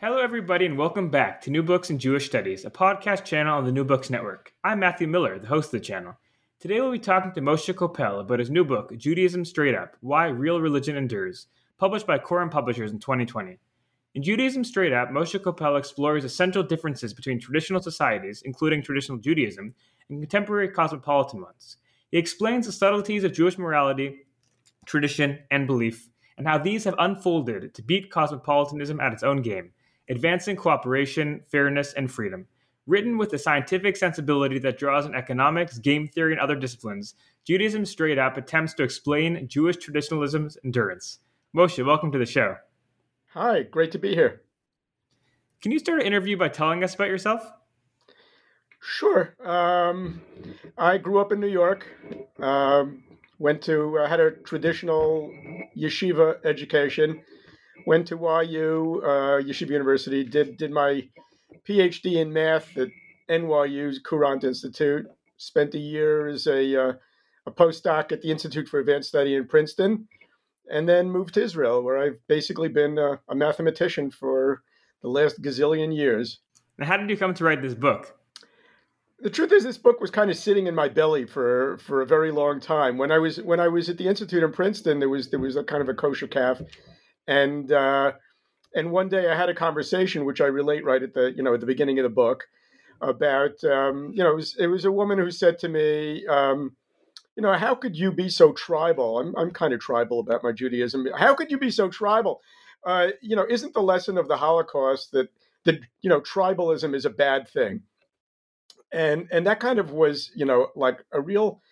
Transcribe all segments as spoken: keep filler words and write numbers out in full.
Hello, everybody, and welcome back to New Books in Jewish Studies, a podcast channel on the New Books Network. I'm Matthew Miller, the host of the channel. Today, we'll be talking to Moshe Kopel about his new book, Judaism Straight Up, Why Real Religion Endures, published by Courant Publishers in twenty twenty. In Judaism Straight Up, Moshe Kopel explores essential differences between traditional societies, including traditional Judaism, and contemporary cosmopolitan ones. He explains the subtleties of Jewish morality, tradition, and belief, and how these have unfolded to beat cosmopolitanism at its own game, advancing cooperation, fairness, and freedom. Written with a scientific sensibility that draws on economics, game theory, and other disciplines, Judaism Straight Up attempts to explain Jewish traditionalism's endurance. Moshe, welcome to the show. Hi, great to be here. Can you start an interview by telling us about yourself? Sure. Um, I grew up in New York, um, went to, uh, had a traditional yeshiva education. Went to Y U, uh, Yeshiva University, did did my P H D in math at N Y U's Courant Institute, spent a year as a, uh, a postdoc at the Institute for Advanced Study in Princeton, and then moved to Israel, where I've basically been a, a mathematician for the last gazillion years. Now, how did you come to write this book? The truth is, this book was kind of sitting in my belly for, for a very long time. When I was when I was at the Institute in Princeton, there was there was a kind of a kosher calf. And uh, and one day I had a conversation, which I relate right at the you know at the beginning of the book, about um, you know it was, it was a woman who said to me, um, you know, how could you be so tribal? I'm I'm kind of tribal about my Judaism. How could you be so tribal? Uh, you know, isn't the lesson of the Holocaust that that you know tribalism is a bad thing? And and that kind of was you know like a real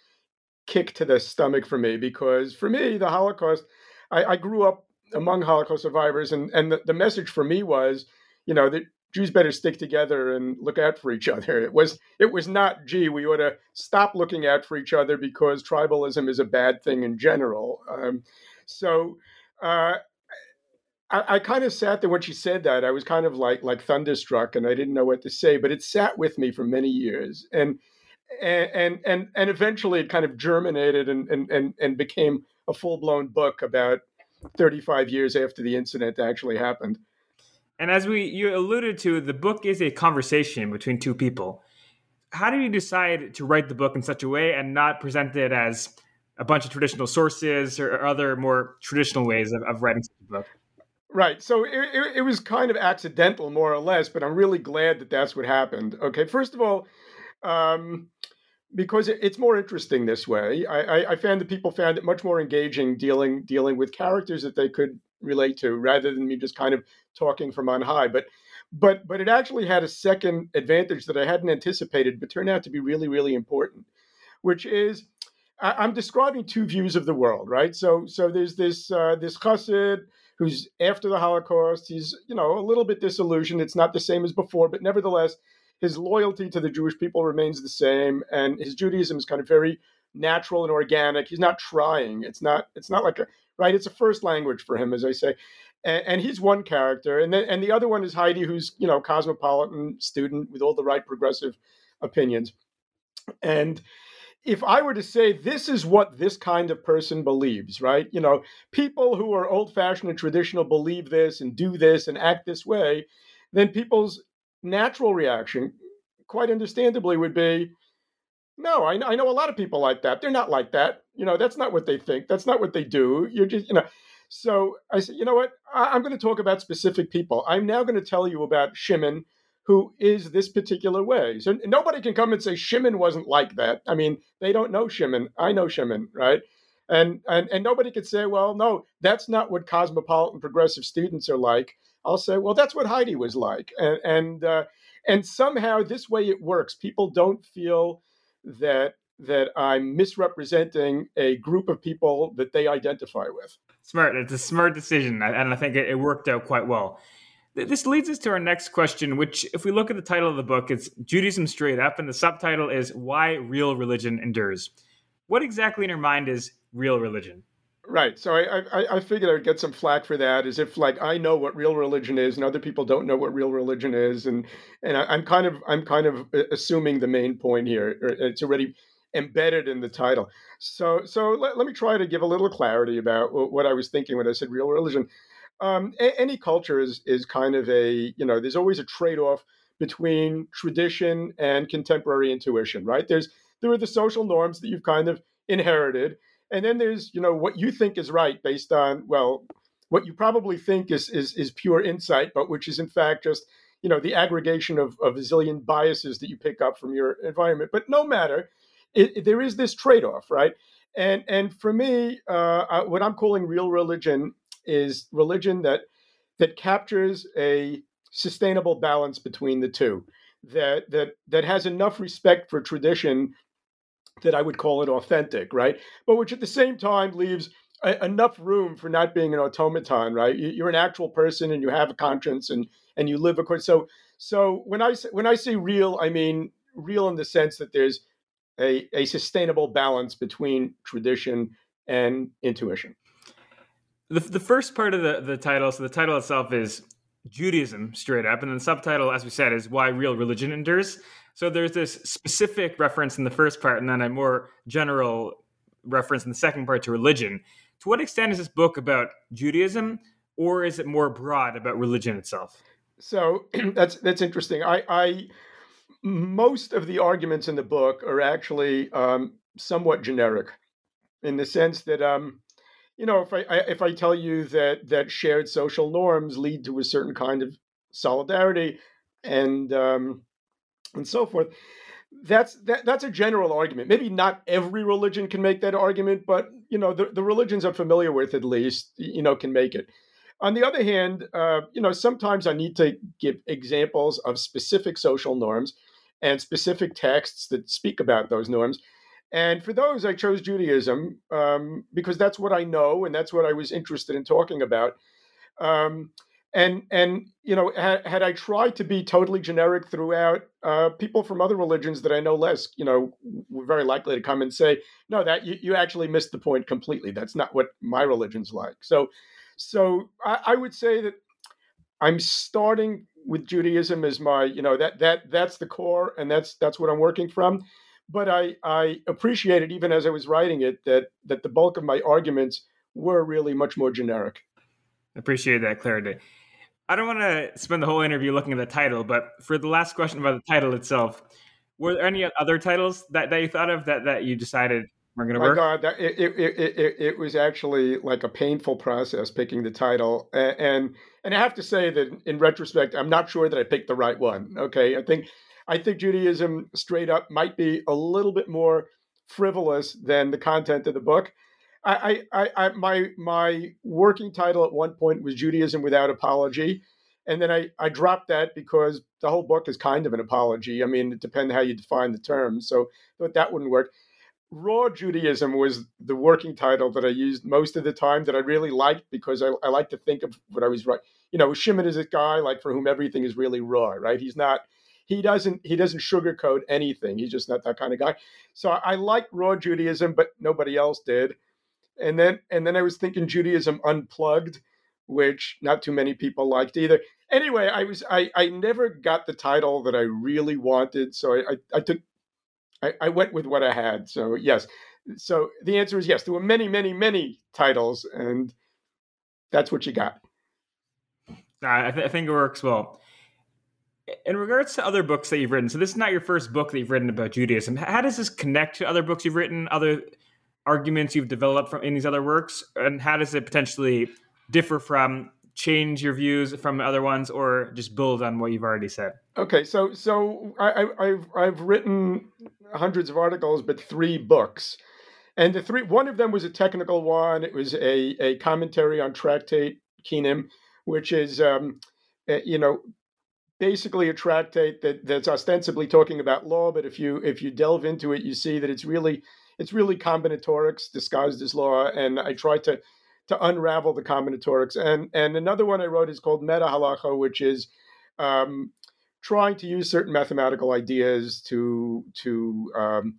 kick to the stomach for me, because for me the Holocaust, I, I grew up among Holocaust survivors. And, and the, the message for me was, you know, that Jews better stick together and look out for each other. It was it was not, gee, we ought to stop looking out for each other because tribalism is a bad thing in general. Um, so uh, I, I kind of sat there when she said that. I was kind of like like thunderstruck, and I didn't know what to say, but it sat with me for many years. And and and and eventually it kind of germinated and and and, and became a full-blown book about thirty-five years after the incident actually happened. And as we you alluded to, the book is a conversation between two people. How did you decide to write the book in such a way and not present it as a bunch of traditional sources or other more traditional ways of, of writing such a book? Right. So it, it, it was kind of accidental, more or less, but I'm really glad that that's what happened. Okay. First of all, um, because it's more interesting this way. I, I, I found that people found it much more engaging dealing dealing with characters that they could relate to, rather than me just kind of talking from on high. But but but it actually had a second advantage that I hadn't anticipated, but turned out to be really, really important, which is I, I'm describing two views of the world, right? So so there's this uh, this chassid who's after the Holocaust. He's you know a little bit disillusioned. It's not the same as before, but nevertheless, his loyalty to the Jewish people remains the same, and his Judaism is kind of very natural and organic. He's not trying. It's not. It's not like a right. It's a first language for him, as I say. And, and he's one character, and then and the other one is Heidi, who's you know cosmopolitan student with all the right progressive opinions. And if I were to say this is what this kind of person believes, right? You know, people who are old-fashioned and traditional believe this and do this and act this way, then people's natural reaction, quite understandably, would be, no, I, I know a lot of people like that. They're not like that. You know, that's not what they think. That's not what they do. You're just, you know. So I said, you know what? I, I'm going to talk about specific people. I'm now going to tell you about Shimon, who is this particular way. So nobody can come and say Shimon wasn't like that. I mean, they don't know Shimon. I know Shimon, right? And and and nobody could say, well, no, that's not what cosmopolitan progressive students are like. I'll say, well, that's what Heidi was like. And and, uh, and somehow this way it works. People don't feel that that I'm misrepresenting a group of people that they identify with. Smart. It's a smart decision, and I think it worked out quite well. This leads us to our next question, which, if we look at the title of the book, it's Judaism Straight Up, and the subtitle is Why Real Religion Endures. What exactly in your mind is real religion? Right. So I, I I figured I would get some flack for that, as if like I know what real religion is and other people don't know what real religion is, and and I, I'm kind of I'm kind of assuming the main point here. It's already embedded in the title. So so let, let me try to give a little clarity about what I was thinking when I said real religion. Um, a, any culture is is kind of a you know there's always a trade-off between tradition and contemporary intuition, right? There's there are the social norms that you've kind of inherited. And then there's, you know, what you think is right based on, well, what you probably think is is, is pure insight, but which is in fact just, you know, the aggregation of, of a zillion biases that you pick up from your environment. But no matter, it, it, there is this trade-off, right? And and for me, uh, I, what I'm calling real religion is religion that that captures a sustainable balance between the two, that that that has enough respect for tradition that I would call it authentic, right? But which at the same time leaves a, enough room for not being an automaton, right? You, you're an actual person and you have a conscience and and you live according. So so when I when I say real, I mean real in the sense that there's a, a sustainable balance between tradition and intuition. The the first part of the, the title, so the title itself is Judaism Straight Up, and then the subtitle, as we said, is Why Real Religion Endures. So there's this specific reference in the first part and then a more general reference in the second part to religion. To what extent is this book about Judaism, or is it more broad about religion itself? So that's that's interesting. I, I most of the arguments in the book are actually um, somewhat generic in the sense that um, you know, if I, I if I tell you that that shared social norms lead to a certain kind of solidarity and um, and so forth, that's that, that's a general argument. Maybe not every religion can make that argument, but you know, the, the religions I'm familiar with, at least, you know, can make it. On the other hand, uh, you know, sometimes I need to give examples of specific social norms and specific texts that speak about those norms. And for those, I chose Judaism um, because that's what I know and that's what I was interested in talking about. Um, and, and you know, had, had I tried to be totally generic throughout, uh, people from other religions that I know less, you know, were very likely to come and say, no, that you, you actually missed the point completely. That's not what my religion's like. So so I, I would say that I'm starting with Judaism as my, you know, that that that's the core and that's that's what I'm working from. But I, I appreciated, even as I was writing it, that that the bulk of my arguments were really much more generic. Appreciate that clarity. I don't want to spend the whole interview looking at the title, but for the last question about the title itself, were there any other titles that, that you thought of that, that you decided weren't going to work? Oh my God, that, it, it, it, it was actually like a painful process picking the title. And, and I have to say that in retrospect, I'm not sure that I picked the right one. Okay, I think... I think Judaism Straight Up might be a little bit more frivolous than the content of the book. I, I, I my my working title at one point was Judaism Without Apology, and then I, I dropped that because the whole book is kind of an apology. I mean, it depends how you define the term, so but that wouldn't work. Raw Judaism was the working title that I used most of the time that I really liked because I, I like to think of what I was writing. You know, Shimon is a guy like for whom everything is really raw, right? He's not... He doesn't he doesn't sugarcoat anything. He's just not that kind of guy. So I, I like raw Judaism, but nobody else did. And then and then I was thinking Judaism Unplugged, which not too many people liked either. Anyway, I was I, I never got the title that I really wanted. So I, I, I took I, I went with what I had. So yes. So the answer is yes. There were many, many, many titles, and that's what you got. I, th- I think it works well. In regards to other books that you've written, so this is not your first book that you've written about Judaism. How does this connect to other books you've written, other arguments you've developed from in these other works? And how does it potentially differ from, change your views from other ones, or just build on what you've already said? Okay, so so I, I've I've written hundreds of articles, but three books. And the three, one of them was a technical one. It was a, a commentary on tractate Keenim, which is, um, you know, basically a tractate that, that's ostensibly talking about law, but if you if you delve into it, you see that it's really it's really combinatorics disguised as law. And I try to to unravel the combinatorics. And, and another one I wrote is called Meta Halacha, which is um, trying to use certain mathematical ideas to, to um,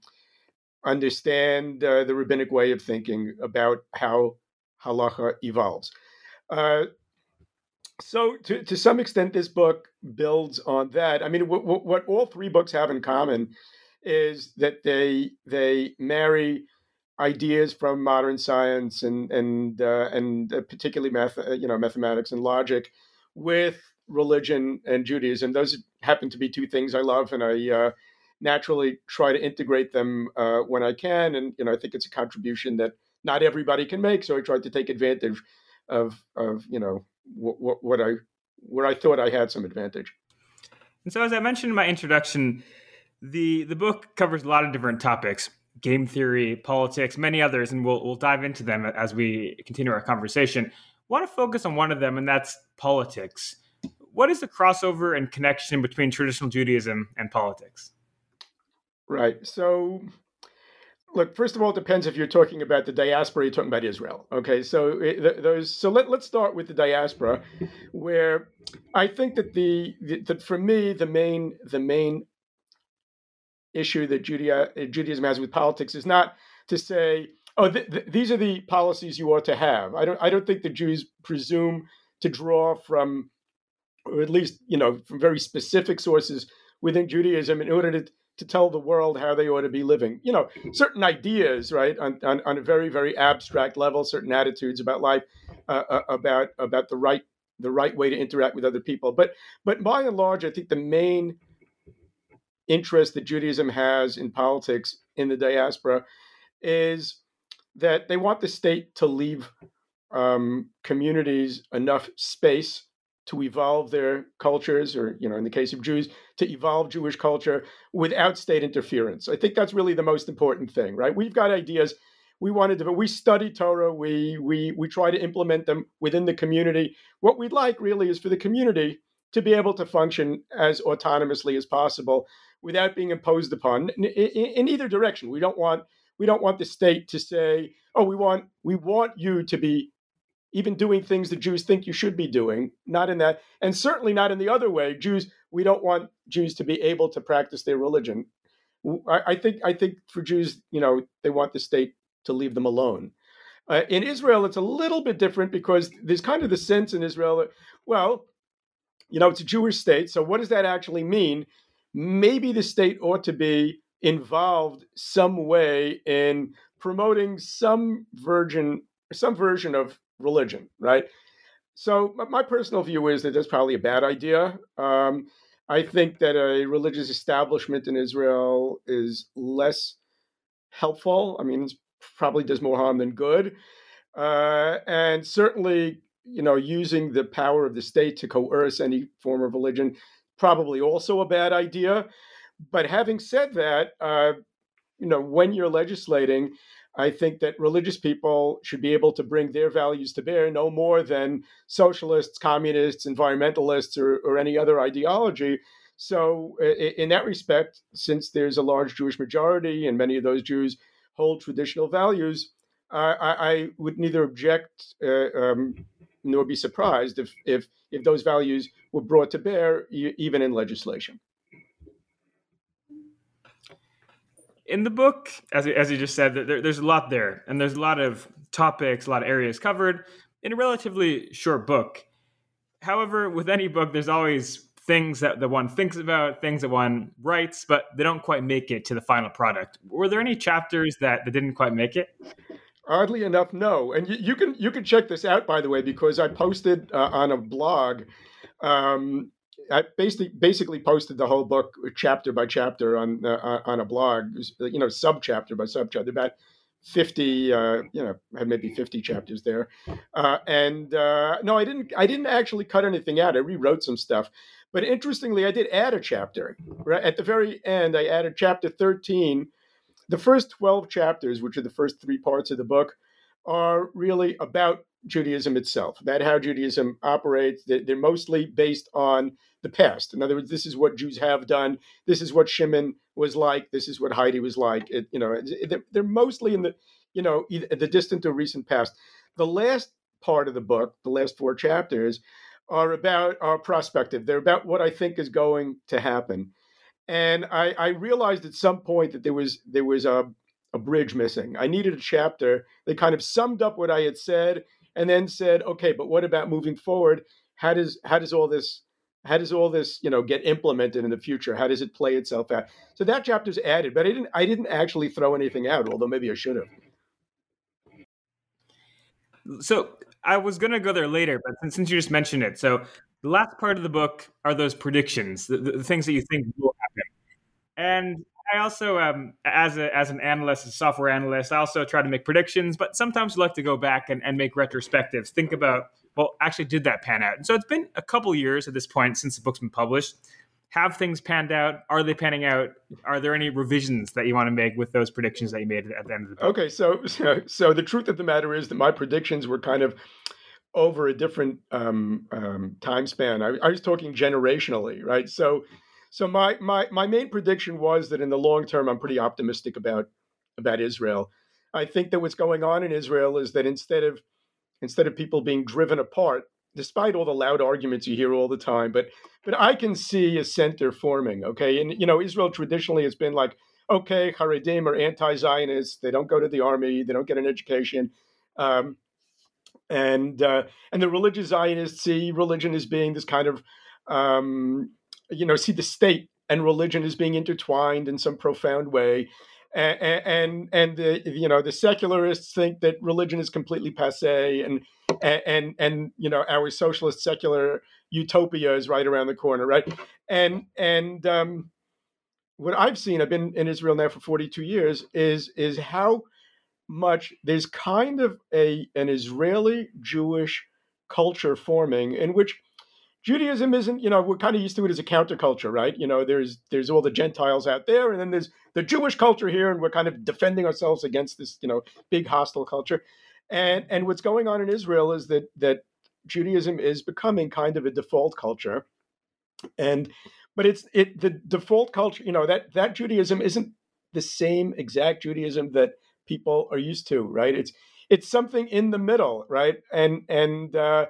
understand uh, the rabbinic way of thinking about how halacha evolves. Uh, so to, to some extent, this book builds on that. I mean, w- w- what all three books have in common is that they they marry ideas from modern science and and uh, and particularly math, you know, mathematics and logic, with religion and Judaism. Those happen to be two things I love, and I uh, naturally try to integrate them uh, when I can. And you know, I think it's a contribution that not everybody can make. So I tried to take advantage of of you know what what I where I thought I had some advantage. And so, as I mentioned in my introduction, the the book covers a lot of different topics: game theory, politics, many others, and we'll we'll dive into them as we continue our conversation. I want to focus on one of them, and that's politics. What is the crossover and connection between traditional Judaism and politics? Right. So, look, first of all, it depends if you're talking about the diaspora, you're talking about Israel. Okay, so those. So let, let's start with the diaspora, where I think that the, the, the for me, the main the main issue that Judaia, Judaism has with politics is not to say, oh, th- th- these are the policies you ought to have. I don't I don't think the Jews presume to draw from, or at least, you know, from very specific sources within Judaism in order to, to tell the world how they ought to be living. You know, certain ideas, right, on, on, on a very, very abstract level, certain attitudes about life, uh, uh, about about the right the right way to interact with other people. But but by and large, I think the main interest that Judaism has in politics in the diaspora is that they want the state to leave um, communities enough space to evolve their cultures, or, you know, in the case of Jews, to evolve Jewish culture without state interference. I think that's really the most important thing, right? We've got ideas. We wanted to, we study Torah. We we we try to implement them within the community. What we'd like really is for the community to be able to function as autonomously as possible without being imposed upon in, in, in either direction. We don't want we don't want the state to say, oh, we want we want you to be even doing things that Jews think you should be doing. Not in that, and certainly not in the other way. Jews, we don't want Jews to be able to practice their religion. I, I think I think for Jews, you know, they want the state to leave them alone. Uh, in Israel, it's a little bit different because there's kind of the sense in Israel that, well, you know, it's a Jewish state, so what does that actually mean? Maybe the state ought to be involved some way in promoting some version, some version of religion, right? So my personal view is that that's probably a bad idea. Um, I think that a religious establishment in Israel is less helpful. I mean, it probably does more harm than good. Uh, and certainly, you know, using the power of the state to coerce any form of religion, probably also a bad idea. But having said that, uh, you know, when you're legislating, I think that religious people should be able to bring their values to bear no more than socialists, communists, environmentalists, or, or any other ideology. So in that respect, since there's a large Jewish majority and many of those Jews hold traditional values, I, I would neither object uh, um, nor be surprised if, if if those values were brought to bear, e- even in legislation. In the book, as, as you just said, there, there's a lot there, and there's a lot of topics, a lot of areas covered in a relatively short book. However, with any book, there's always things that, that one thinks about, things that one writes, but they don't quite make it to the final product. Were there any chapters that, that didn't quite make it? Oddly enough, no. And you, you can you can check this out, by the way, because I posted uh, on a blog. Um, I basically basically posted the whole book chapter by chapter on uh, on a blog. You know, subchapter by subchapter. About fifty, uh, you know, had maybe fifty chapters there. Uh, and uh, no, I didn't. I didn't actually cut anything out. I rewrote some stuff. But interestingly, I did add a chapter. Right at the very end, I added chapter thirteen. The first twelve chapters, which are the first three parts of the book, are really about Judaism itself, about how Judaism operates. They're mostly based on the past. In other words, this is what Jews have done. This is what Shimon was like. This is what Heidi was like. It, you know, they're mostly in the, you know, the distant or recent past. The last part of the book, the last four chapters, are about are prospective. They're about what I think is going to happen. And I, I realized at some point that there was there was a, a bridge missing. I needed a chapter that kind of summed up what I had said and then said, okay, but what about moving forward? How does how does all this how does all this, you know, get implemented in the future? How does it play itself out? So that chapter's added, but I didn't I didn't actually throw anything out, although maybe I should have. So I was going to go there later, but since you just mentioned it, so the last part of the book are those predictions, the, the things that you think will happen. And I also, um, as a, as an analyst, a software analyst, I also try to make predictions, but sometimes I like to go back and, and make retrospectives, think about, well, actually, did that pan out? And so it's been a couple years at this point since the book's been published. Have things panned out? Are they panning out? Are there any revisions that you want to make with those predictions that you made at the end of the book? Okay, so so, so the truth of the matter is that my predictions were kind of over a different um, um, time span. I, I was talking generationally, right? So so my, my my main prediction was that in the long term, I'm pretty optimistic about about Israel. I think that what's going on in Israel is that instead of instead of people being driven apart, despite all the loud arguments you hear all the time, but but I can see a center forming, okay? And, you know, Israel traditionally has been like, okay, Haredim are anti-Zionists. They don't go to the army. They don't get an education. Um, and uh, and the religious Zionists see religion as being this kind of, um, you know, see the state and religion as being intertwined in some profound way. And, and, and the, you know, the secularists think that religion is completely passé and, and, and, you know, our socialist secular utopia is right around the corner. Right. And, and um, what I've seen, I've been in Israel now for forty-two years is, is how much there's kind of a, an Israeli Jewish culture forming in which Judaism isn't, you know, we're kind of used to it as a counterculture, right? You know, there's there's all the Gentiles out there, and then there's the Jewish culture here, and we're kind of defending ourselves against this, you know, big hostile culture. And and what's going on in Israel is that that Judaism is becoming kind of a default culture. And but it's it the default culture, you know, that that Judaism isn't the same exact Judaism that people are used to, right? It's it's something in the middle, right? And and uh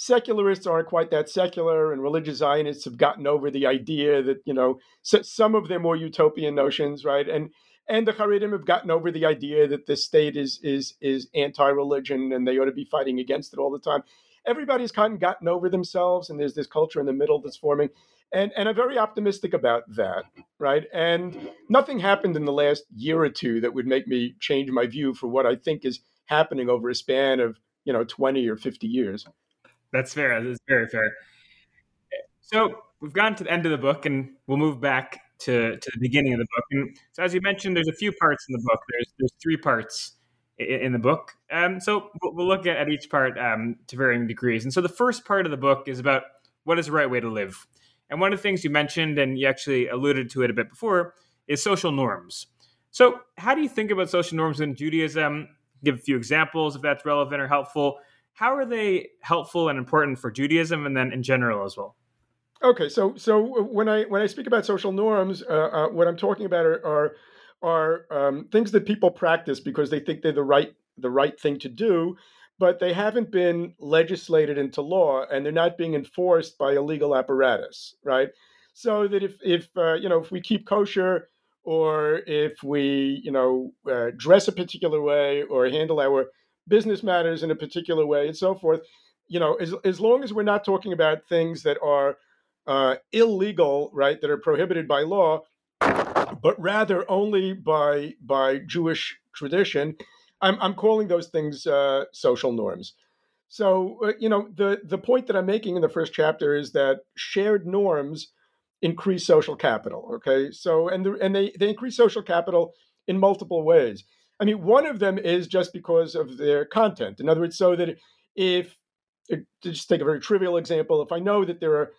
secularists aren't quite that secular, and religious Zionists have gotten over the idea that, you know, so some of their more utopian notions, right? And and the Haredim have gotten over the idea that the state is is is anti-religion and they ought to be fighting against it all the time. Everybody's kind of gotten over themselves, and there's this culture in the middle that's forming. And and I'm very optimistic about that, right? And nothing happened in the last year or two that would make me change my view for what I think is happening over a span of, you know, twenty or fifty years. That's fair. That's very fair. So we've gotten to the end of the book, and we'll move back to, to the beginning of the book. And so as you mentioned, there's a few parts in the book. There's there's three parts in, in the book. Um, so we'll, we'll look at, at each part um, to varying degrees. And so the first part of the book is about what is the right way to live. And one of the things you mentioned, and you actually alluded to it a bit before, is social norms. So how do you think about social norms in Judaism? Give a few examples if that's relevant or helpful. How are they helpful and important for Judaism, and then in general as well? Okay, so so when I when I speak about social norms, uh, uh, what I'm talking about are are, are um, things that people practice because they think they're the right the right thing to do, but they haven't been legislated into law, and they're not being enforced by a legal apparatus, right? So that if if uh, you know if we keep kosher, or if we you know uh, dress a particular way, or handle our business matters in a particular way, and so forth. You know, as as long as we're not talking about things that are uh, illegal, right, that are prohibited by law, but rather only by by Jewish tradition, I'm I'm calling those things uh, social norms. So uh, you know, the the point that I'm making in the first chapter is that shared norms increase social capital. Okay, so and the, and they they increase social capital in multiple ways. I mean, one of them is just because of their content. In other words, so that if, to just take a very trivial example, if I know that there are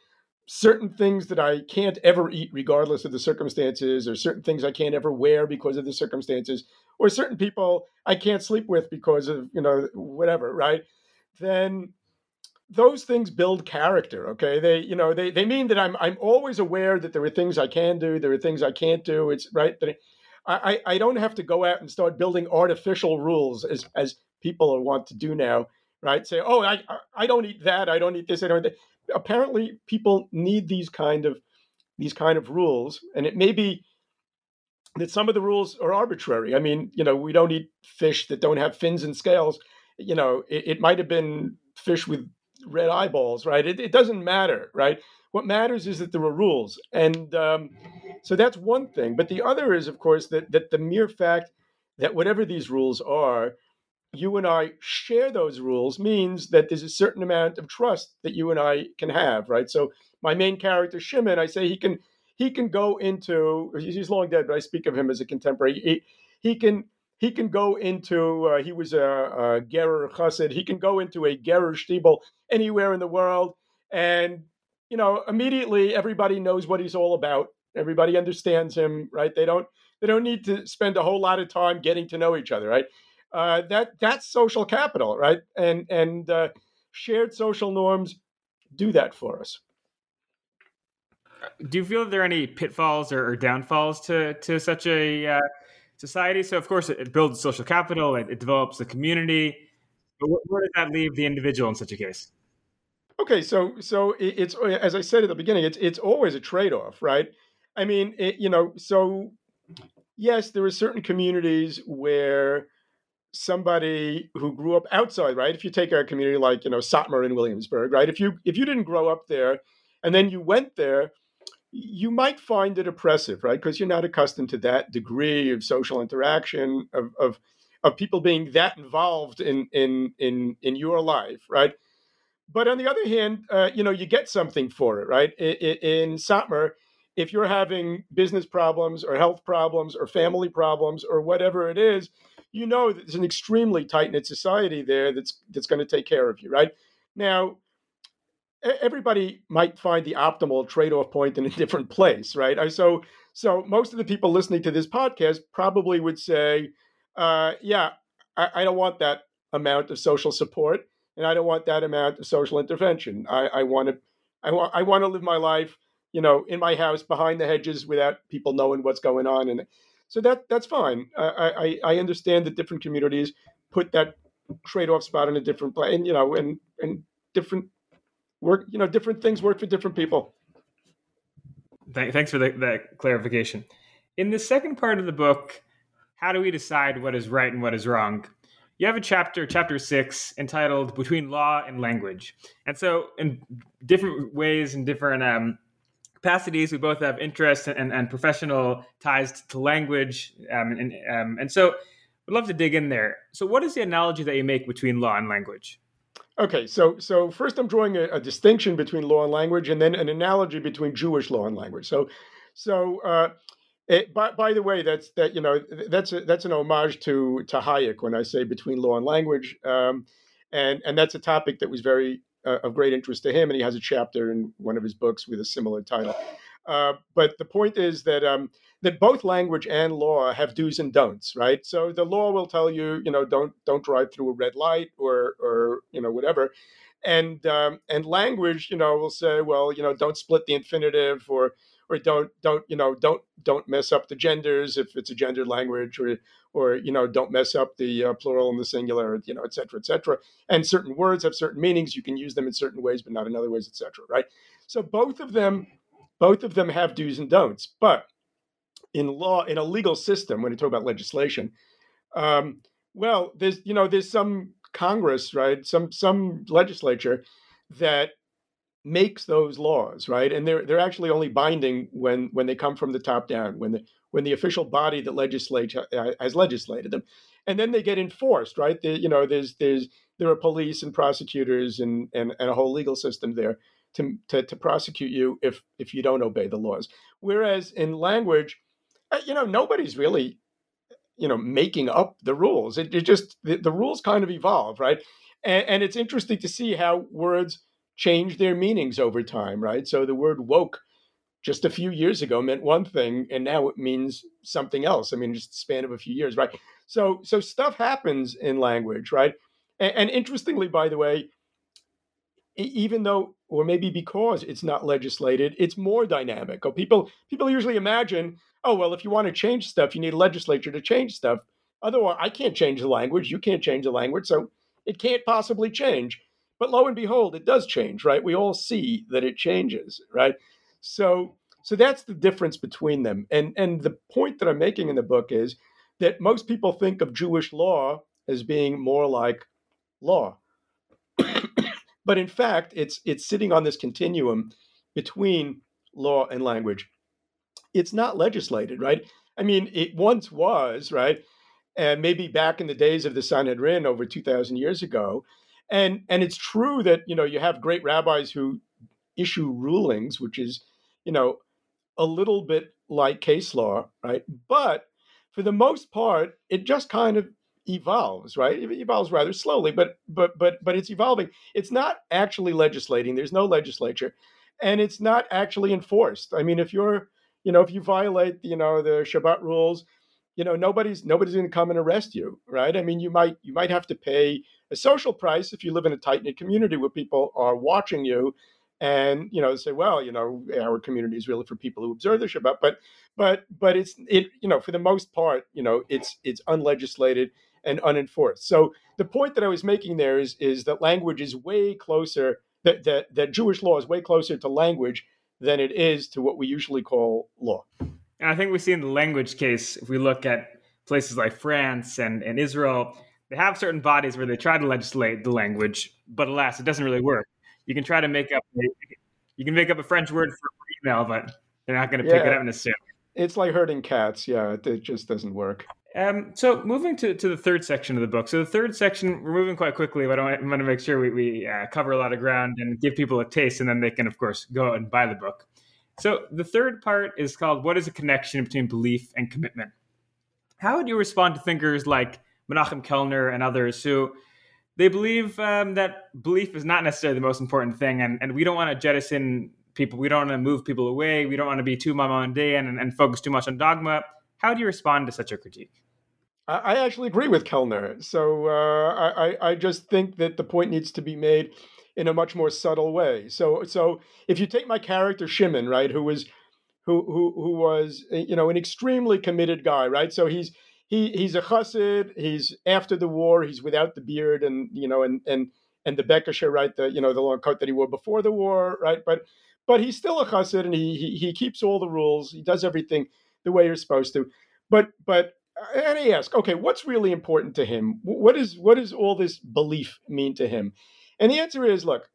certain things that I can't ever eat regardless of the circumstances, or certain things I can't ever wear because of the circumstances, or certain people I can't sleep with because of, you know, whatever, right? Then those things build character, okay? They, you know, they they mean that I'm I'm always aware that there are things I can do, there are things I can't do, it's right that. It, I, I don't have to go out and start building artificial rules as, as people want to do now right? Say, oh, I I don't eat that. I don't eat this. I don't eat that. Apparently, people need these kind of these kind of rules, and it may be that some of the rules are arbitrary. I mean, you know, we don't eat fish that don't have fins and scales. You know, it, it might have been fish with red eyeballs, right? It, it doesn't matter, right? What matters is that there were rules. And um, so that's one thing. But the other is, of course, that that the mere fact that whatever these rules are, you and I share those rules means that there's a certain amount of trust that you and I can have, right? So my main character, Shimon, I say he can he can go into, he's long dead, but I speak of him as a contemporary. He, he can he can go into, uh, he was a, a Gerer chassid, he can go into a Gerer shtibel anywhere in the world. And, you know, immediately everybody knows what he's all about. Everybody understands him, right? They don't they don't need to spend a whole lot of time getting to know each other, right? Uh, that that's social capital, right? And and uh, shared social norms do that for us. Do you feel there are any pitfalls or, or downfalls to to such a uh, society? So, of course, it, it builds social capital, it, it develops the community. But where, where does that leave the individual in such a case? Okay, so so it, it's as I said at the beginning, it's it's always a trade-off, right? I mean, it, you know, so yes, there are certain communities where somebody who grew up outside, right? If you take a community like, you know, Satmar in Williamsburg, right? If you if you didn't grow up there and then you went there, you might find it oppressive, right? Because you're not accustomed to that degree of social interaction, of of, of people being that involved in, in in in your life, right? But on the other hand, uh, you know, you get something for it, right? In, in Satmar, if you're having business problems or health problems or family problems or whatever it is, you know that there's an extremely tight-knit society there that's that's going to take care of you, right? Now, everybody might find the optimal trade-off point in a different place, right? So, so most of the people listening to this podcast probably would say, uh, yeah, I, I don't want that amount of social support, and I don't want that amount of social intervention. I, I want to I want I want to live my life, you know, in my house, behind the hedges, without people knowing what's going on. And so that that's fine. I, I I understand that different communities put that trade-off spot in a different place, and you know, and and different work, you know, different things work for different people. Thank, thanks for the, that clarification. In the second part of the book, how do we decide what is right and what is wrong? You have a chapter, chapter six, entitled "Between Law and Language," and so in different ways and different Um, capacities, we both have interests and, and professional ties to language. Um, and, um, and so I'd love to dig in there. So what is the analogy that you make between law and language? Okay, so so first I'm drawing a, a distinction between law and language, and then an analogy between Jewish law and language. So so uh, it, by, by the way, that's that you know that's a, that's an homage to, to Hayek when I say between law and language. Um, and, and that's a topic that was very Uh, of great interest to him, and he has a chapter in one of his books with a similar title. Uh, but the point is that um, that both language and law have do's and don'ts, right? So the law will tell you, you know, don't don't drive through a red light or or you know whatever, and um, and language, you know, will say, well, you know, don't split the infinitive, or or don't don't you know don't don't mess up the genders if it's a gendered language, or or you know don't mess up the uh, plural and the singular, you know, et cetera, et cetera. And certain words have certain meanings. You can use them in certain ways, but not in other ways, et cetera, right? So both of them, both of them have do's and don'ts. But in law, in a legal system, when you talk about legislation, um, well, there's you know there's some Congress, right? Some some legislature that makes those laws, right? And they're they're actually only binding when when they come from the top down, when the when the official body that legislates uh, has legislated them, and then they get enforced, right? They, you know, there's there's there are police and prosecutors and and, and a whole legal system there to, to to prosecute you if if you don't obey the laws. Whereas in language, you know, nobody's really you know making up the rules. It, it just the, the rules kind of evolve, right? And, and it's interesting to see how words change their meanings over time, right? So the word woke just a few years ago meant one thing, and now it means something else. I mean, just the span of a few years, right? So so stuff happens in language, right? And, and interestingly, by the way, even though, or maybe because it's not legislated, it's more dynamic. People, people usually imagine, oh, well, if you want to change stuff, you need a legislature to change stuff. Otherwise, I can't change the language. You can't change the language. So it can't possibly change. But lo and behold, it does change, right? We all see that it changes, right? So so that's the difference between them. And, and the point that I'm making in the book is that most people think of Jewish law as being more like law. But in fact, it's it's sitting on this continuum between law and language. It's not legislated, right? I mean, it once was, right? And maybe back in the days of the Sanhedrin over two thousand years ago. And and it's true that, you know, you have great rabbis who issue rulings, which is, you know, a little bit like case law, right? But for the most part, it just kind of evolves, right? It evolves rather slowly, but but but but it's evolving. It's not actually legislating. There's no legislature, and it's not actually enforced. I mean, if you're, you know, if you violate, you know, the Shabbat rules, you know, nobody's nobody's going to come and arrest you, right? I mean, you might you might have to pay a social price if you live in a tight-knit community where people are watching you, and, you know, say, well, you know, our community is really for people who observe the Shabbat, but but but it's it you know, for the most part, you know, it's it's unlegislated and unenforced. So the point that I was making there is is that language is way closer, that that that Jewish law is way closer to language than it is to what we usually call law. And I think we see in the language case, if we look at places like France and, and Israel, they have certain bodies where they try to legislate the language, but alas, it doesn't really work. You can try to make up, you can make up a French word for email, but they're not going to pick yeah, it up necessarily. It's like herding cats. Yeah, it, it just doesn't work. Um, so moving to, to the third section of the book. So the third section, we're moving quite quickly, but I want to make sure we, we uh, cover a lot of ground and give people a taste, and then they can, of course, go and buy the book. So the third part is called, What is a Connection Between Belief and Commitment? How would you respond to thinkers like Menachem Kellner and others who they believe um, that belief is not necessarily the most important thing, and, and we don't want to jettison people. We don't want to move people away. We don't want to be too Maimonidean and, and focus too much on dogma. How do you respond to such a critique? I actually agree with Kellner. So uh, I, I just think that the point needs to be made in a much more subtle way. So so if you take my character Shimon, right, who was who who who was you know an extremely committed guy, right? So he's he he's a chassid. He's after the war. He's without the beard and you know and and and the bekasha, right? The you know the long coat that he wore before the war, right? But but he's still a chassid, and he he, he keeps all the rules. He does everything the way you're supposed to. But but and I ask, okay, what's really important to him? What is what does all this belief mean to him? And the answer is, look,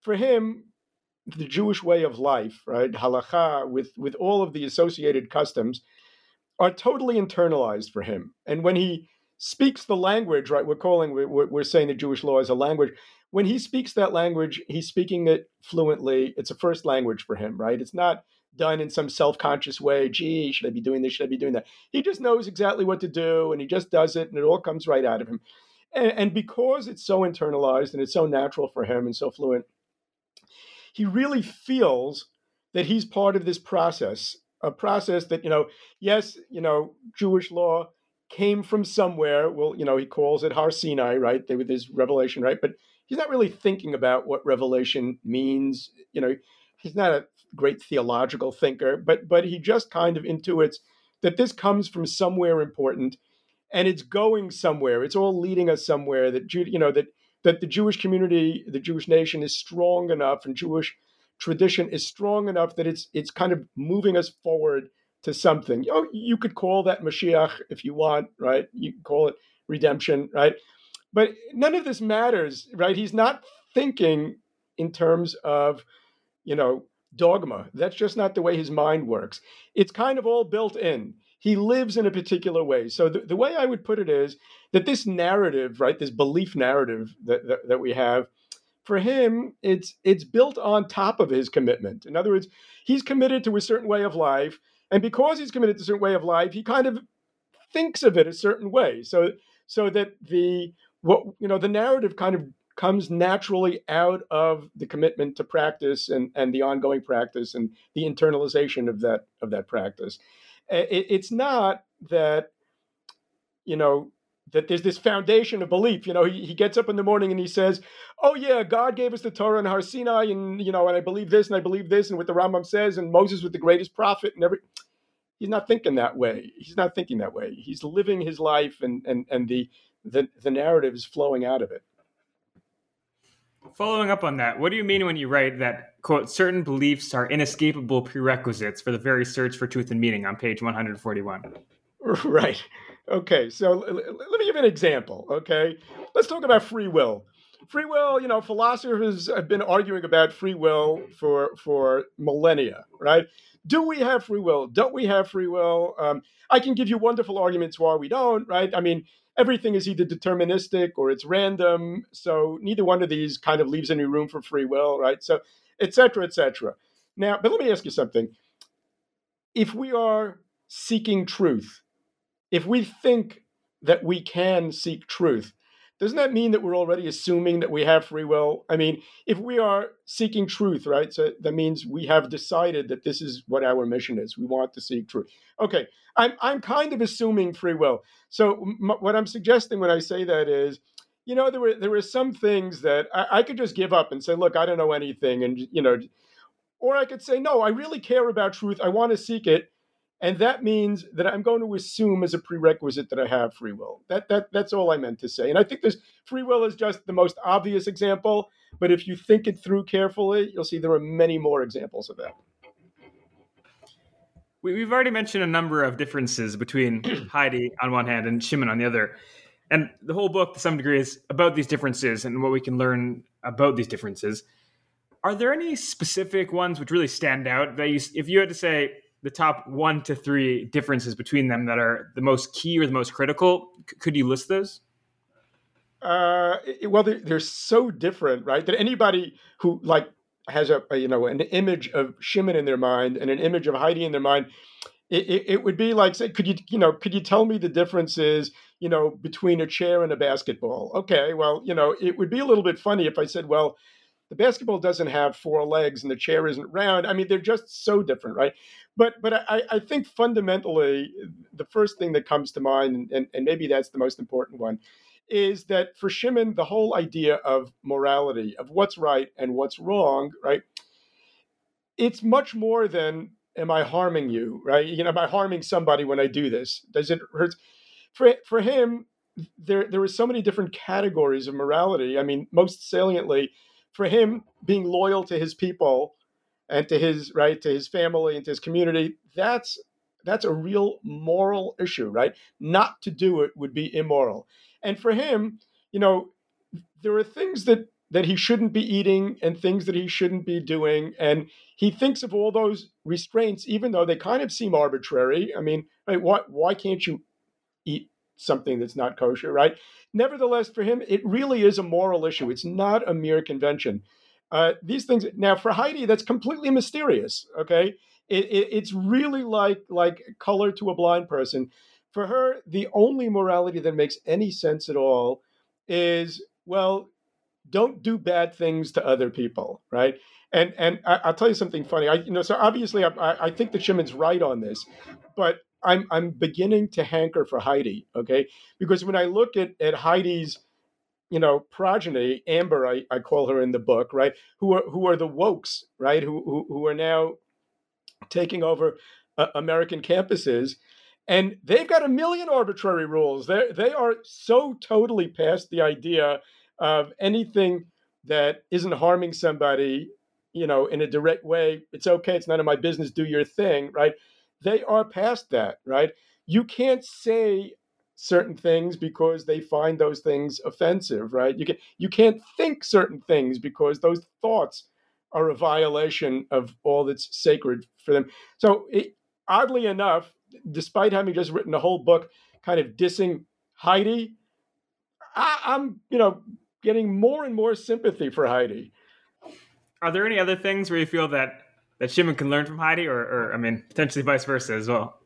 for him, the Jewish way of life, right, halakha, with with all of the associated customs, are totally internalized for him. And when he speaks the language, right, we're calling we're, we're saying the Jewish law is a language. When he speaks that language, he's speaking it fluently. It's a first language for him, right? It's not done in some self-conscious way. Gee, should I be doing this? Should I be doing that? He just knows exactly what to do, and he just does it, and it all comes right out of him. And, and because it's so internalized and it's so natural for him and so fluent, he really feels that he's part of this process, a process that, you know, yes, you know, Jewish law came from somewhere. Well, you know, he calls it Har Sinai, right? They with his revelation, right? But he's not really thinking about what revelation means. You know, he's not a great theological thinker, but but he just kind of intuits that this comes from somewhere important, and it's going somewhere. It's all leading us somewhere. That you know that that the Jewish community, the Jewish nation, is strong enough, and Jewish tradition is strong enough that it's it's kind of moving us forward to something. You know, you could call that Mashiach if you want, right? You can call it redemption, right? But none of this matters, right? He's not thinking in terms of, you know, dogma. That's just not the way his mind works. It's kind of all built in. He lives in a particular way. So the, the way I would put it is that this narrative, right, this belief narrative that, that, that we have, for him, it's it's built on top of his commitment. In other words, he's committed to a certain way of life. And because he's committed to a certain way of life, he kind of thinks of it a certain way. So so that the what you know the narrative kind of comes naturally out of the commitment to practice and, and the ongoing practice and the internalization of that of that practice. It, it's not that, you know, that there's this foundation of belief. You know, he, he gets up in the morning and he says, oh, yeah, God gave us the Torah and Har Sinai and, you know, and I believe this and I believe this and what the Rambam says and Moses was the greatest prophet and every. He's not thinking that way. He's not thinking that way. He's living his life and and, and the, the the narrative is flowing out of it. Following up on that, what do you mean when you write that, quote, certain beliefs are inescapable prerequisites for the very search for truth and meaning on page one forty-one? Right. Okay. So l- l- let me give an example. Okay. Let's talk about free will. Free will, you know, philosophers have been arguing about free will for for millennia, right? Do we have free will? Don't we have free will? Um, I can give you wonderful arguments why we don't, right? I mean, everything is either deterministic or it's random. So neither one of these kind of leaves any room for free will, right? So et cetera, et cetera. Now, but let me ask you something. If we are seeking truth, if we think that we can seek truth, doesn't that mean that we're already assuming that we have free will? I mean, if we are seeking truth, right, so that means we have decided that this is what our mission is. We want to seek truth. Okay, I'm I'm kind of assuming free will. So m- what I'm suggesting when I say that is, you know, there were there were some things that I, I could just give up and say, look, I don't know anything. And, you know, or I could say, no, I really care about truth. I want to seek it. And that means that I'm going to assume as a prerequisite that I have free will. That that that's all I meant to say. And I think this free will is just the most obvious example. But if you think it through carefully, you'll see there are many more examples of that. We, we've already mentioned a number of differences between Heidi on one hand and Shimon on the other. And the whole book, to some degree, is about these differences and what we can learn about these differences. Are there any specific ones which really stand out that you, if you had to say the top one to three differences between them that are the most key or the most critical? C- could you list those? Uh, it, well, they're, they're so different, right? That anybody who like has a, a you know an image of Shimon in their mind and an image of Heidi in their mind, it, it, it would be like, say, could you you know could you tell me the differences you know between a chair and a basketball? Okay, well, you know it would be a little bit funny if I said, well, the basketball doesn't have four legs and the chair isn't round. I mean, they're just so different, right? But but I, I think fundamentally, the first thing that comes to mind, and, and maybe that's the most important one, is that for Shimon, the whole idea of morality, of what's right and what's wrong, right? It's much more than, am I harming you, right? You know, am I harming somebody when I do this? Does it hurt? For, for him, there, there were so many different categories of morality. I mean, most saliently, for him, being loyal to his people and to his right, to his family and to his community, that's that's a real moral issue, right? Not to do it would be immoral. And for him, you know, there are things that that he shouldn't be eating and things that he shouldn't be doing. And he thinks of all those restraints, even though they kind of seem arbitrary. I mean, right, why why can't you eat something that's not kosher, right? Nevertheless, for him, it really is a moral issue. It's not a mere convention. Uh, these things now for Heidi, that's completely mysterious. Okay, it, it, it's really like like color to a blind person. For her, the only morality that makes any sense at all is, well, don't do bad things to other people, right? And and I, I'll tell you something funny. I you know so obviously I I think that Shimon's right on this, but I'm I'm beginning to hanker for Heidi, okay? Because when I look at, at Heidi's, you know, progeny, Amber, I, I call her in the book, right? Who are who are the wokes, right? Who who, who are now taking over uh, American campuses, and they've got a million arbitrary rules. They they are so totally past the idea of anything that isn't harming somebody, you know, in a direct way. It's okay. It's none of my business. Do your thing, right? They are past that, right? You can't say certain things because they find those things offensive, right? You, can, you can't think certain things because those thoughts are a violation of all that's sacred for them. So it, oddly enough, despite having just written a whole book kind of dissing Heidi, I, I'm, you know, getting more and more sympathy for Heidi. Are there any other things where you feel that that Shimon can learn from Heidi, or, or I mean, potentially vice versa as well?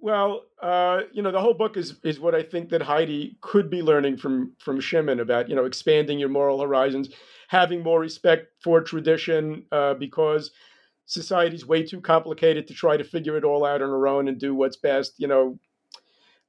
Well, uh, you know, the whole book is is what I think that Heidi could be learning from from Shimon about, you know, expanding your moral horizons, having more respect for tradition, uh, because society's way too complicated to try to figure it all out on our own and do what's best. You know,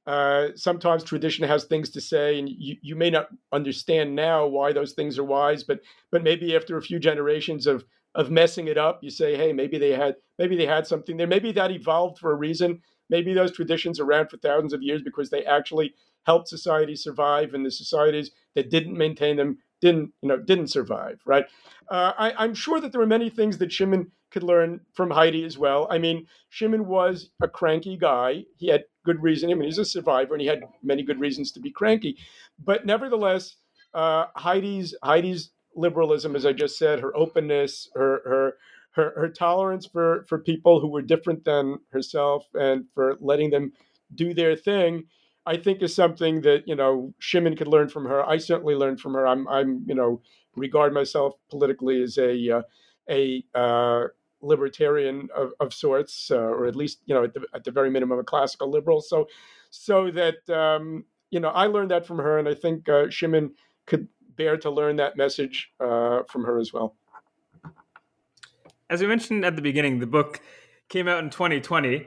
uh, sometimes tradition has things to say, and you, you may not understand now why those things are wise, but but maybe after a few generations of of messing it up, you say, hey, maybe they had maybe they had something there. Maybe that evolved for a reason. Maybe those traditions are around for thousands of years because they actually helped society survive, and the societies that didn't maintain them didn't, you know, didn't survive, right? Uh, I, I'm sure that there were many things that Shimon could learn from Heidi as well. I mean, Shimon was a cranky guy. He had good reason. I mean, he's a survivor, and he had many good reasons to be cranky. But nevertheless, uh, Heidi's Heidi's liberalism, as I just said, her openness, her her her, her tolerance for, for people who were different than herself, and for letting them do their thing, I think is something that, you know, Shimon could learn from her. I certainly learned from her. I'm, I'm, you know, regard myself politically as a, uh, a uh, libertarian of, of sorts, uh, or at least, you know, at the, at the very minimum, a classical liberal. So, so that, um, you know, I learned that from her, and I think uh, Shimon could bear to learn that message uh, from her as well. As we mentioned at the beginning, the book came out in twenty twenty.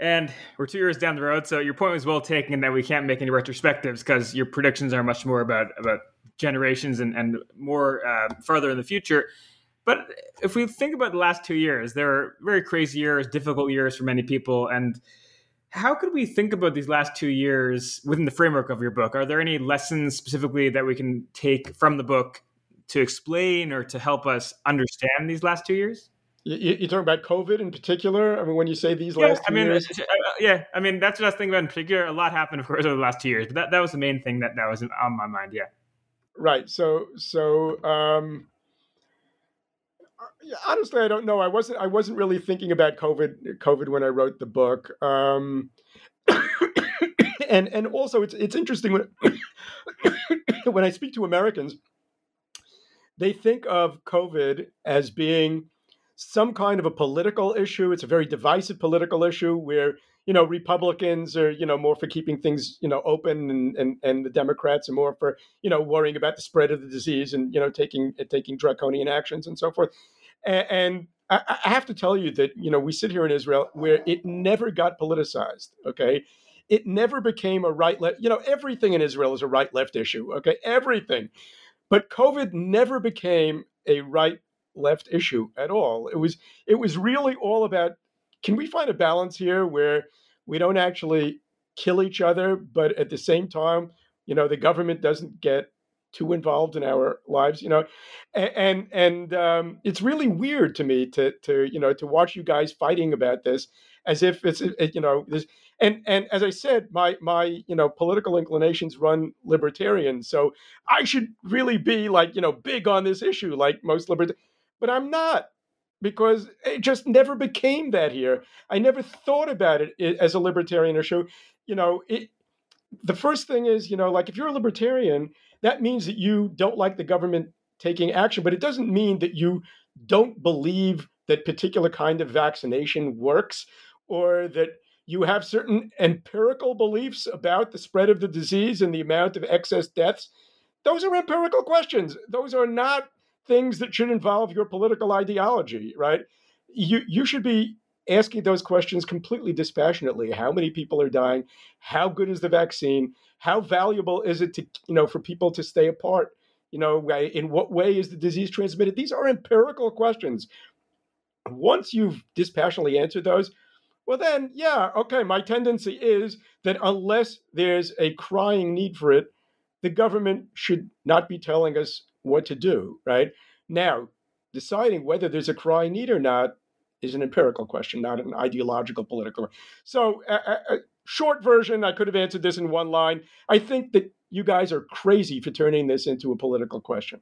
And we're two years down the road, so your point was well taken in that we can't make any retrospectives because your predictions are much more about, about generations and, and more uh, further in the future. But if we think about the last two years, they were very crazy years, difficult years for many people. And how could we think about these last two years within the framework of your book? Are there any lessons specifically that we can take from the book to explain or to help us understand these last two years? You're talking about COVID in particular? I mean, when you say these yeah, last two I mean, years? Uh, yeah, I mean, that's what I was thinking about in particular. A lot happened, of course, over the last two years. But that, that was the main thing that, that was on my mind, yeah. Right. So, so um, honestly, I don't know. I wasn't I wasn't really thinking about COVID COVID when I wrote the book. Um, and and also, it's it's interesting when, when I speak to Americans, they think of COVID as being some kind of a political issue. It's a very divisive political issue where, you know, Republicans are, you know, more for keeping things, you know, open, and, and, and the Democrats are more for, you know, worrying about the spread of the disease and, you know, taking taking draconian actions and so forth. And, and I, I have to tell you that, you know, we sit here in Israel where it never got politicized, okay? It never became a right-left, you know, everything in Israel is a right-left issue, okay? Everything. But COVID never became a right left issue at all. It was it was really all about, can we find a balance here where we don't actually kill each other, but at the same time, you know, the government doesn't get too involved in our lives, you know, and and um, it's really weird to me to to you know to watch you guys fighting about this as if it's it, you know this and and as I said, my my you know political inclinations run libertarian, so I should really be like you know big on this issue like most libertarians. But I'm not, because it just never became that here. I never thought about it as a libertarian issue. You know, it, the first thing is, you know, like if you're a libertarian, that means that you don't like the government taking action, but it doesn't mean that you don't believe that particular kind of vaccination works, or that you have certain empirical beliefs about the spread of the disease and the amount of excess deaths. Those are empirical questions. Those are not things that should involve your political ideology, right? You you should be asking those questions completely dispassionately. How many people are dying? How good is the vaccine? How valuable is it to you know for people to stay apart? You know, in what way is the disease transmitted? These are empirical questions. Once you've dispassionately answered those, well then, yeah, okay, my tendency is that unless there's a crying need for it, the government should not be telling us what to do, right? Now, deciding whether there's a crying need or not is an empirical question, not an ideological, political one. So a, a, a short version, I could have answered this in one line. I think that you guys are crazy for turning this into a political question.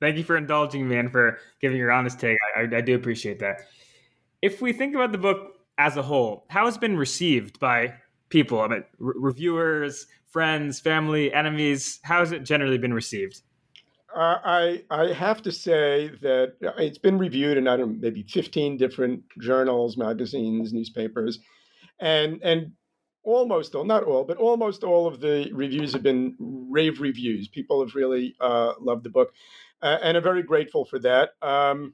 Thank you for indulging me and for giving your honest take. I, I do appreciate that. If we think about the book as a whole, how has it been received by people, I mean, re- reviewers, friends, family, enemies? How has it generally been received? Uh, I I have to say that it's been reviewed in I don't know, maybe fifteen different journals, magazines, newspapers, and and almost all, not all, but almost all of the reviews have been rave reviews. People have really uh, loved the book, uh, and I'm very grateful for that. Um,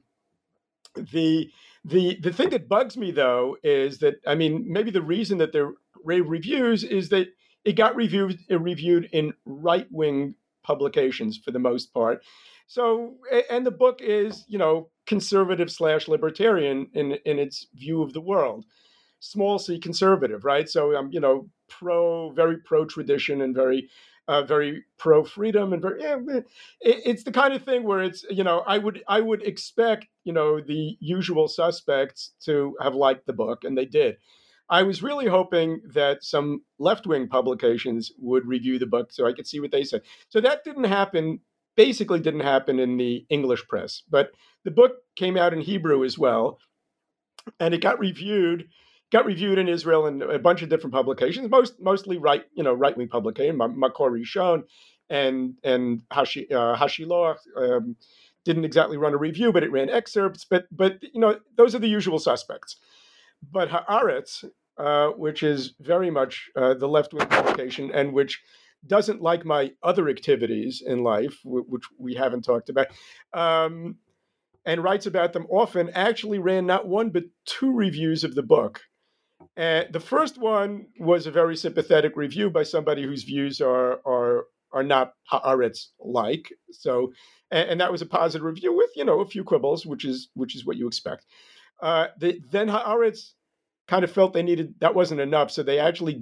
the the the thing that bugs me though is that I mean maybe the reason that they're rave reviews is that it got reviewed reviewed in right-wing publications for the most part. So, and the book is, you know, conservative slash libertarian in, in its view of the world. Small c conservative, right? So I'm, um, you know, pro, very pro-tradition and very uh, very pro-freedom, and very, yeah, it, it's the kind of thing where it's, you know, I would I would expect, you know, the usual suspects to have liked the book, and they did. I was really hoping that some left-wing publications would review the book so I could see what they said. So that didn't happen, basically didn't happen in the English press. But the book came out in Hebrew as well, and it got reviewed, got reviewed in Israel in a bunch of different publications, most mostly right, you know, right-wing publications, Makor Rishon and and Hashi uh, Hashi Loh. Um, didn't exactly run a review, but it ran excerpts. But but you know, those are the usual suspects. But Haaretz, Uh, which is very much uh, the left-wing publication, and which doesn't like my other activities in life, w- which we haven't talked about, um, and writes about them often, actually ran not one but two reviews of the book. Uh, the first one was a very sympathetic review by somebody whose views are are are not Haaretz-like. So, and, and that was a positive review with, you know, a few quibbles, which is which is what you expect. Uh, the, then Haaretz kind of felt they needed, that wasn't enough. So they actually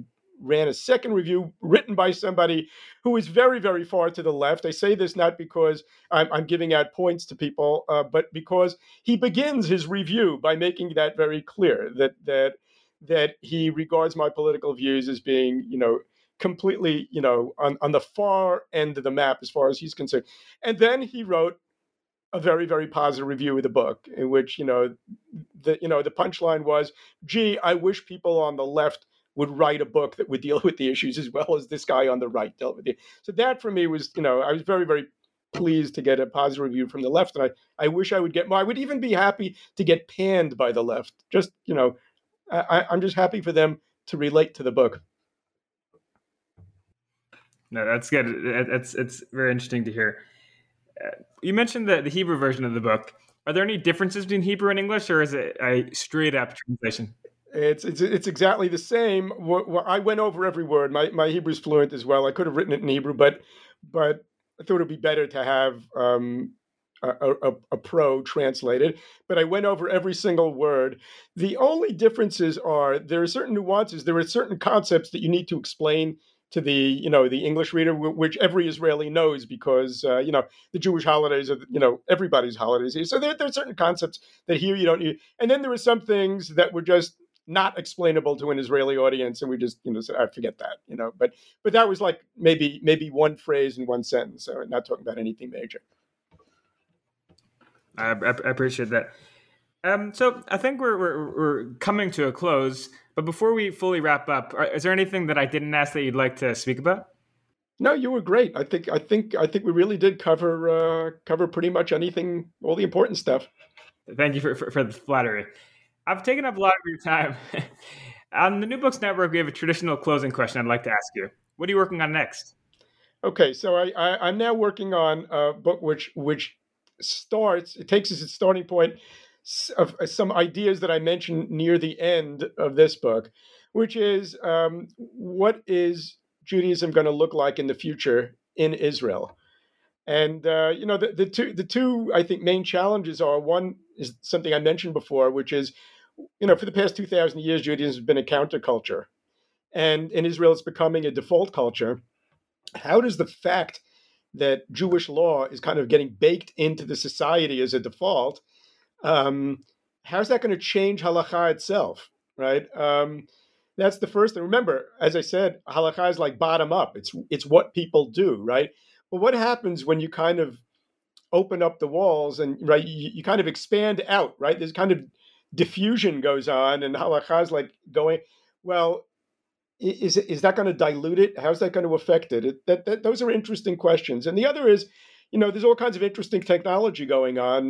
ran a second review written by somebody who is very, very far to the left. I say this not because I'm, I'm giving out points to people, uh, but because he begins his review by making that very clear, that that that he regards my political views as being, you know, completely, you know, on, on the far end of the map as far as he's concerned. And then he wrote a very, very positive review of the book, in which, you know, the you know the punchline was, gee, I wish people on the left would write a book that would deal with the issues as well as this guy on the right dealt with it. So that for me was, you know, I was very, very pleased to get a positive review from the left. And I, I wish I would get more. I would even be happy to get panned by the left. Just, you know, I, I'm just happy for them to relate to the book. No, that's good. That's, it's very interesting to hear. You mentioned the, the Hebrew version of the book. Are there any differences between Hebrew and English, or is it a straight up translation? It's it's, it's exactly the same. What, what, I went over every word. My my Hebrew's fluent as well. I could have written it in Hebrew, but but I thought it would be better to have um, a, a, a pro translate it. But I went over every single word. The only differences are there are certain nuances. There are certain concepts that you need to explain to the, you know, the English reader, which every Israeli knows because, uh, you know, the Jewish holidays are, you know, everybody's holidays here. So there, there are certain concepts that here you don't need. And then there are some things that were just not explainable to an Israeli audience. And we just, you know, said, I forget that, you know, but, but that was like maybe, maybe one phrase in one sentence. So not talking about anything major. I, I appreciate that. Um, so I think we're, we're, we're coming to a close. But before we fully wrap up, is there anything that I didn't ask that you'd like to speak about? No, you were great. I think I think I think we really did cover uh, cover pretty much anything, all the important stuff. Thank you for, for, for the flattery. I've taken up a lot of your time. On the New Books Network, we have a traditional closing question I'd like to ask you. What are you working on next? Okay, so I, I I'm now working on a book which which starts. It takes as its starting point of some ideas that I mentioned near the end of this book, which is um, what is Judaism going to look like in the future in Israel? And, uh, you know, the, the two, the two, I think, main challenges are, one is something I mentioned before, which is, you know, for the past two thousand years, Judaism has been a counterculture. And in Israel, it's becoming a default culture. How does the fact that Jewish law is kind of getting baked into the society as a default, Um, how's that going to change halakha itself, right? Um, that's the first thing. Remember, as I said, halakha is like bottom up. It's it's what people do, right? But what happens when you kind of open up the walls and, right, you, you kind of expand out, right? There's kind of diffusion goes on, and halakha is like going, well, is is that going to dilute it? How's that going to affect it? it that, that those are interesting questions. And the other is, you know, there's all kinds of interesting technology going on.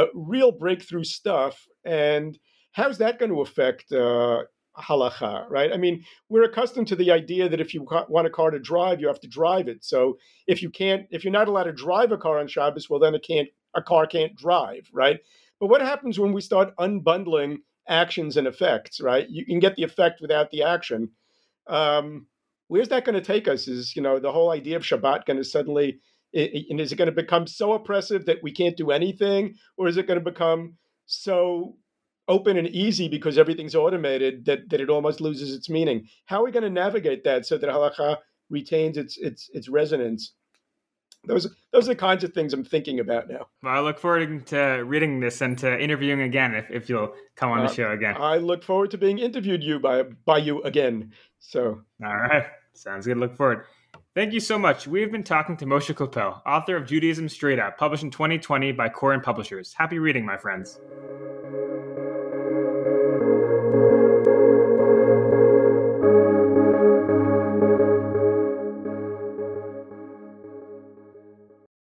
Uh, real breakthrough stuff, and how's that going to affect uh, halakha, right? I mean, we're accustomed to the idea that if you ca- want a car to drive, you have to drive it. So if you can't, if you're not allowed to drive a car on Shabbos, well, then it can't, a car can't drive, right? But what happens when we start unbundling actions and effects, right? You can get the effect without the action. Um, where's that going to take us? Is, you know, the whole idea of Shabbat going to suddenly, It, and is it going to become so oppressive that we can't do anything? Or is it going to become so open and easy because everything's automated that, that it almost loses its meaning? How are we going to navigate that so that halakha retains its its its resonance. Those those are the kinds of things I'm thinking about now. Well, I look forward to reading this and to interviewing again if, if you'll come on uh, the show again. I look forward to being interviewed you by by you again. So all right, sounds good. Look forward. Thank you so much. We've been talking to Moshe Kopel, author of Judaism Straight Up, published in twenty twenty by Koren Publishers. Happy reading, my friends.